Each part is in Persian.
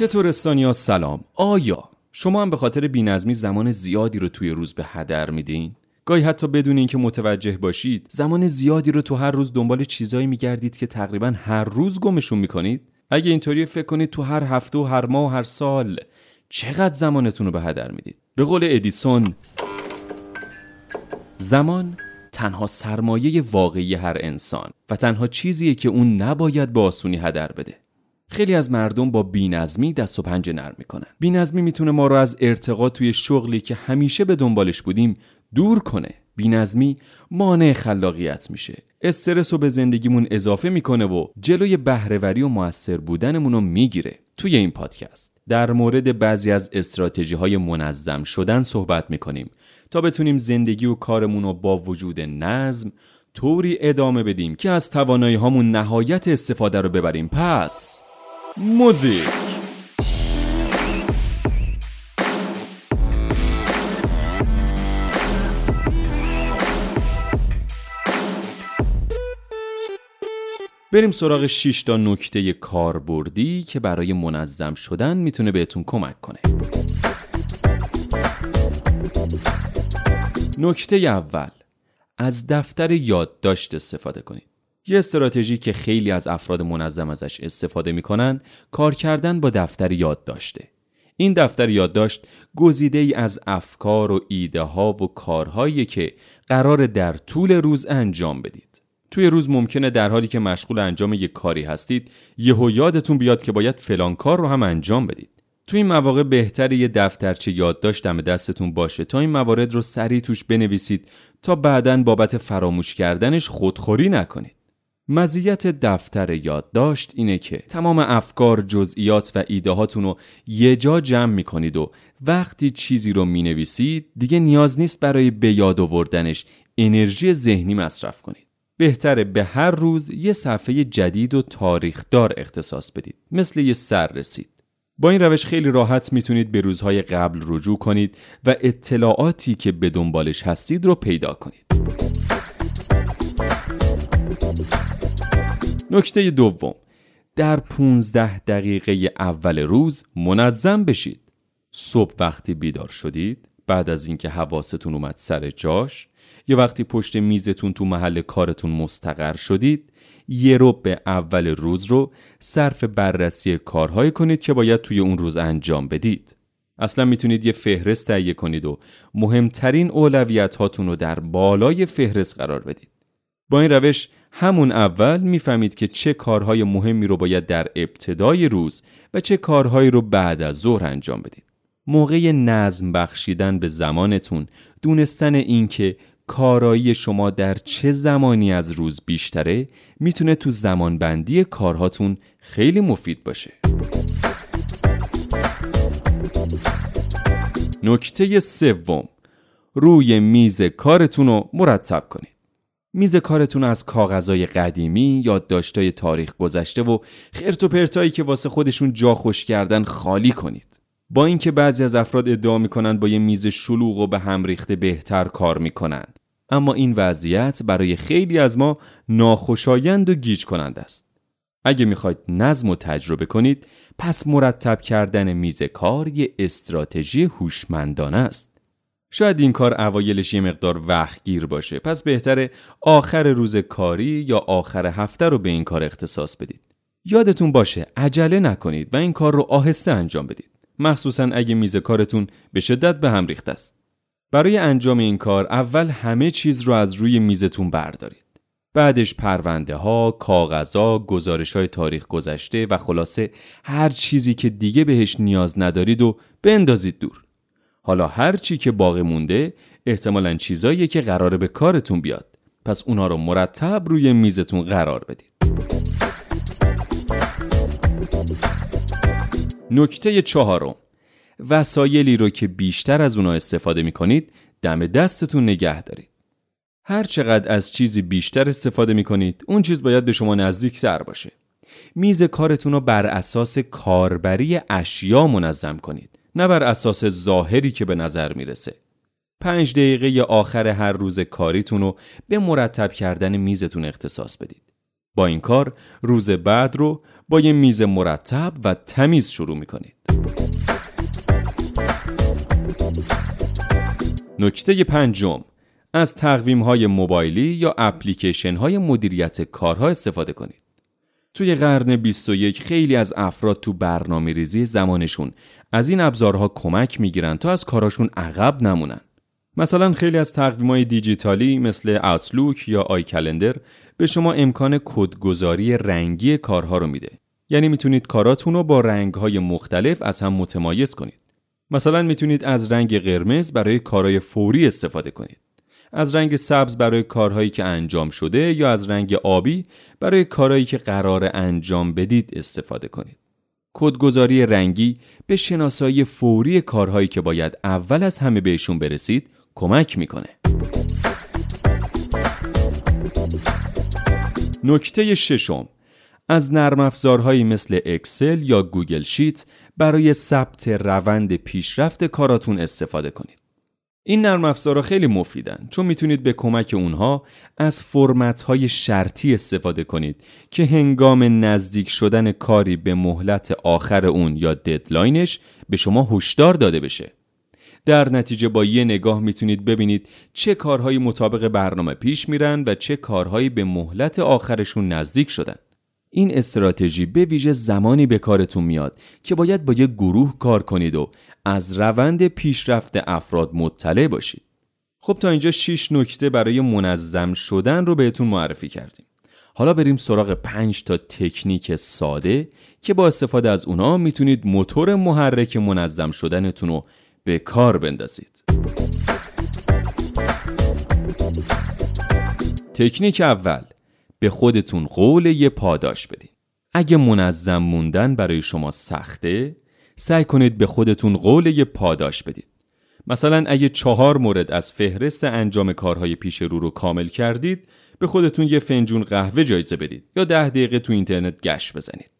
چطورستانیا سلام. آیا شما هم به خاطر بی‌نظمی زمان زیادی رو توی روز به هدر میدین؟ گاهی حتی بدون اینکه متوجه باشید زمان زیادی رو تو هر روز دنبال چیزایی میگردید که تقریبا هر روز گمشون میکنید. اگه اینطوری فکر کنید تو هر هفته و هر ماه و هر سال چقدر زمانتون رو به هدر میدید. به قول ادیسون، زمان تنها سرمایه واقعی هر انسان و تنها چیزیه که اون نباید با آسونی هدر بده. خیلی از مردم با بی‌نظمی دست و پنجه نرم میکنن. بی‌نظمی میتونه ما رو از ارتقا توی شغلی که همیشه به دنبالش بودیم دور کنه. بی‌نظمی مانع خلاقیت میشه. استرس رو به زندگیمون اضافه میکنه و جلوی بهره‌وری و موثر بودنمون رو میگیره. توی این پادکست در مورد بعضی از استراتژی‌های منظم شدن صحبت میکنیم تا بتونیم زندگی و کارمون رو با وجود نظم طوری ادامه بدیم که از توانایی‌هامون نهایت استفاده رو ببریم. پس موزیک. بریم سراغ 6 تا نکته کاربردی که برای منظم شدن میتونه بهتون کمک کنه. نکته اول، از دفتر یادداشت استفاده کنید. یه استراتژی که خیلی از افراد منظم ازش استفاده میکنن کار کردن با دفتر یادداشته. این دفتر یادداشت گزیده‌ای از افکار و ایده ها و کارهایی که قرار در طول روز انجام بدید. توی روز ممکنه در حالی که مشغول انجام یک کاری هستید یهو یادتون بیاد که باید فلان کار رو هم انجام بدید. توی این مواقع بهتره یه دفترچه یادداشت دم دستتون باشه تا این موارد رو سریع توش بنویسید تا بعداً بابت فراموش کردنش خودخوری نکنید. مزیت دفتر یادداشت اینه که تمام افکار، جزئیات و ایده هاتون رو یه جا جمع میکنید و وقتی چیزی رو مینویسید دیگه نیاز نیست برای به یاد آوردنش انرژی ذهنی مصرف کنید. بهتره به هر روز یه صفحه جدید و تاریخدار اختصاص بدید، مثل یه سررسید. با این روش خیلی راحت میتونید به روزهای قبل رجوع کنید و اطلاعاتی که به دنبالش هستید رو پیدا کنید. نکته دوم، در 15 دقیقه اول روز منظم بشید. صبح وقتی بیدار شدید، بعد از اینکه حواستون اومد سر جاش، یا وقتی پشت میزتون تو محل کارتون مستقر شدید، یه ربع اول روز رو صرف بررسی کارهایی کنید که باید توی اون روز انجام بدید. اصلا میتونید یه فهرست تهیه کنید و مهمترین اولویت هاتون رو در بالای فهرست قرار بدید. با این روش همون اول میفهمید که چه کارهای مهمی رو باید در ابتدای روز و چه کارهایی رو بعد از ظهر انجام بدید. موقع نظم بخشیدن به زمانتون، دونستن این که کارایی شما در چه زمانی از روز بیشتره میتونه تو زمانبندی کارهاتون خیلی مفید باشه. نکته سوم، روی میز کارتون رو مرتب کنید. میز کارتون از کاغذهای قدیمی، یادداشت‌های تاریخ گذشته و خرت و پرتایی که واسه خودشون جا خوش کردن خالی کنید. با اینکه بعضی از افراد ادعا میکنن با یه میز شلوغ و به هم ریخته بهتر کار میکنن، اما این وضعیت برای خیلی از ما ناخوشایند و گیج کننده است. اگه میخواید نظم و تجربه کنید، پس مرتب کردن میز کار یه استراتژی هوشمندانه است. شاید این کار اوایلش یه مقدار وقتگیر باشه، پس بهتره آخر روز کاری یا آخر هفته رو به این کار اختصاص بدید. یادتون باشه عجله نکنید و این کار رو آهسته انجام بدید، مخصوصاً اگه میز کارتون به شدت به هم ریخته است. برای انجام این کار اول همه چیز رو از روی میزتون بردارید. بعدش پرونده ها، کاغذها، گزارش های تاریخ گذشته و خلاصه هر چیزی که دیگه بهش نیاز ندارید و بندازید دور. حالا هر چی که باقی مونده احتمالاً چیزاییه که قراره به کارتون بیاد. پس اونا رو مرتب روی میزتون قرار بدید. نکته چهارم، وسایلی رو که بیشتر از اونا استفاده میکنید دم دستتون نگه دارید. هر چقدر از چیزی بیشتر استفاده میکنید اون چیز باید به شما نزدیکتر باشه. میز کارتون رو بر اساس کاربری اشیا منظم کنید، نه بر اساس ظاهری که به نظر میرسه. 5 دقیقه آخر هر روز کاریتون رو به مرتب کردن میزتون اختصاص بدید. با این کار روز بعد رو با یه میز مرتب و تمیز شروع میکنید. نکته پنجم، از تقویم‌های موبایلی یا اپلیکیشن‌های مدیریت کارها استفاده کنید. توی قرن 21 خیلی از افراد تو برنامه‌ریزی زمانشون از این ابزارها کمک می‌گیرن تا از کاراشون عقب نمونن. مثلا خیلی از تقویم‌های دیجیتالی مثل اوتلوک یا آی کلندر به شما امکان کدگذاری رنگی کارها رو میده. یعنی میتونید کاراتون رو با رنگ‌های مختلف از هم متمایز کنید. مثلا میتونید از رنگ قرمز برای کارهای فوری استفاده کنید. از رنگ سبز برای کارهایی که انجام شده یا از رنگ آبی برای کارهایی که قرار انجام بدید استفاده کنید. کدگذاری رنگی به شناسایی فوری کارهایی که باید اول از همه بهشون برسید کمک میکنه. نکته ششم، از نرم افزارهایی مثل اکسل یا گوگل شیت برای ثبت روند پیشرفت کاراتون استفاده کنید. این نرم افزارها خیلی مفیدن چون میتونید به کمک اونها از فرمت‌های شرطی استفاده کنید که هنگام نزدیک شدن کاری به مهلت آخر اون یا ددلاینش به شما هشدار داده بشه. در نتیجه با یه نگاه میتونید ببینید چه کارهایی مطابق برنامه پیش میرن و چه کارهایی به مهلت آخرشون نزدیک شدن. این استراتژی به ویژه زمانی به کارتون میاد که باید با یه گروه کار کنید و از روند پیشرفت افراد مطلع باشید. خب تا اینجا 6 نکته برای منظم شدن رو بهتون معرفی کردیم. حالا بریم سراغ 5 تا تکنیک ساده که با استفاده از اونا میتونید موتور محرک منظم شدنتون رو به کار بندازید. تکنیک اول، به خودتون قول یه پاداش بدین. اگه منظم موندن برای شما سخته، سعی کنید به خودتون قول یه پاداش بدید. مثلا اگه 4 مورد از فهرست انجام کارهای پیش رو کامل کردید، به خودتون یه فنجون قهوه جایزه بدید یا 10 دقیقه تو اینترنت گشت بزنید.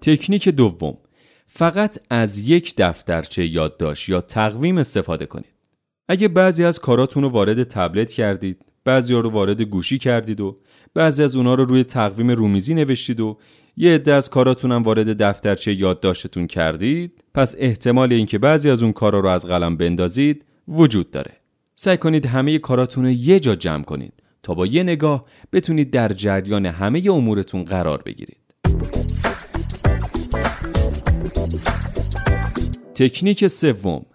تکنیک دوم، فقط از یک دفترچه یادداشت یا تقویم استفاده کنید. اگه بعضی از کاراتون رو وارد تبلت کردید، بعضی ها رو وارد گوشی کردید و بعضی از اونا رو روی تقویم رومیزی نوشتید و یه عده از کاراتون هم وارد دفترچه یادداشتتون کردید، پس احتمال اینکه بعضی از اون کارا رو از قلم بندازید وجود داره. سعی کنید همه کاراتون رو یه جا جمع کنید تا با یه نگاه بتونید در جریان همه امورتون قرار بگیرید. تکنیک سوم،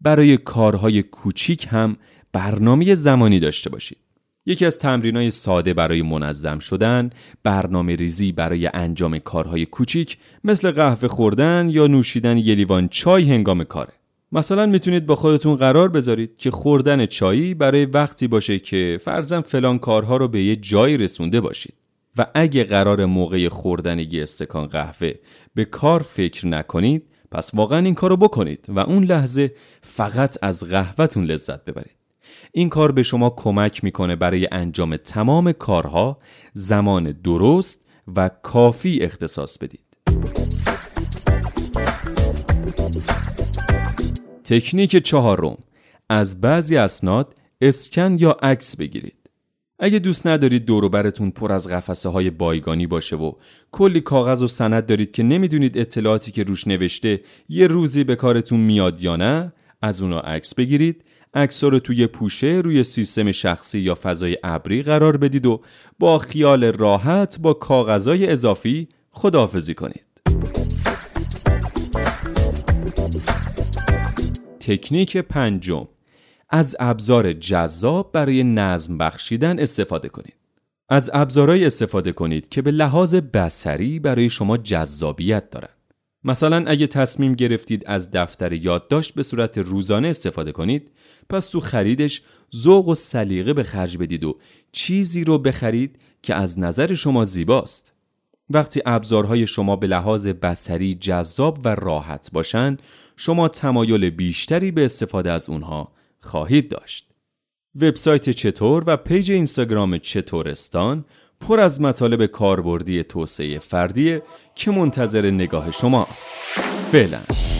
برای کارهای کوچیک هم برنامه زمانی داشته باشید. یکی از تمرین‌های ساده برای منظم شدن، برنامه ریزی برای انجام کارهای کوچیک مثل قهوه خوردن یا نوشیدن یه لیوان چای هنگام کاره. مثلا میتونید با خودتون قرار بذارید که خوردن چایی برای وقتی باشه که فرضاً فلان کارها رو به یه جایی رسونده باشید. و اگه قرار موقع خوردن یه استکان قهوه به کار فکر نکنید، پس واقعا این کارو بکنید و اون لحظه فقط از قهوه‌تون لذت ببرید. این کار به شما کمک میکنه برای انجام تمام کارها زمان درست و کافی اختصاص بدید. تکنیک چهارم، از بعضی اسناد اسکن یا عکس بگیرید. اگه دوست ندارید دور و برتون پر از قفسه‌های بایگانی باشه و کلی کاغذ و سند دارید که نمیدونید اطلاعاتی که روش نوشته یه روزی به کارتون میاد یا نه، از اونا عکس بگیرید. عکس‌ها رو توی پوشه روی سیستم شخصی یا فضای ابری قرار بدید و با خیال راحت با کاغذهای اضافی خداحافظی کنید. تکنیک پنجم، از ابزار جذاب برای نظم بخشیدن استفاده کنید. از ابزارهایی استفاده کنید که به لحاظ بصری برای شما جذابیت دارند. مثلا اگه تصمیم گرفتید از دفتر یادداشت به صورت روزانه استفاده کنید، پس تو خریدش ذوق و سلیقه به خرج بدید و چیزی رو بخرید که از نظر شما زیباست. وقتی ابزارهای شما به لحاظ بصری جذاب و راحت باشن، شما تمایل بیشتری به استفاده از اونها خواهید داشت. وبسایت چطور و پیج اینستاگرام چطورستان پر از مطالب کاربردی توسعه فردیه که منتظر نگاه شماست. فعلا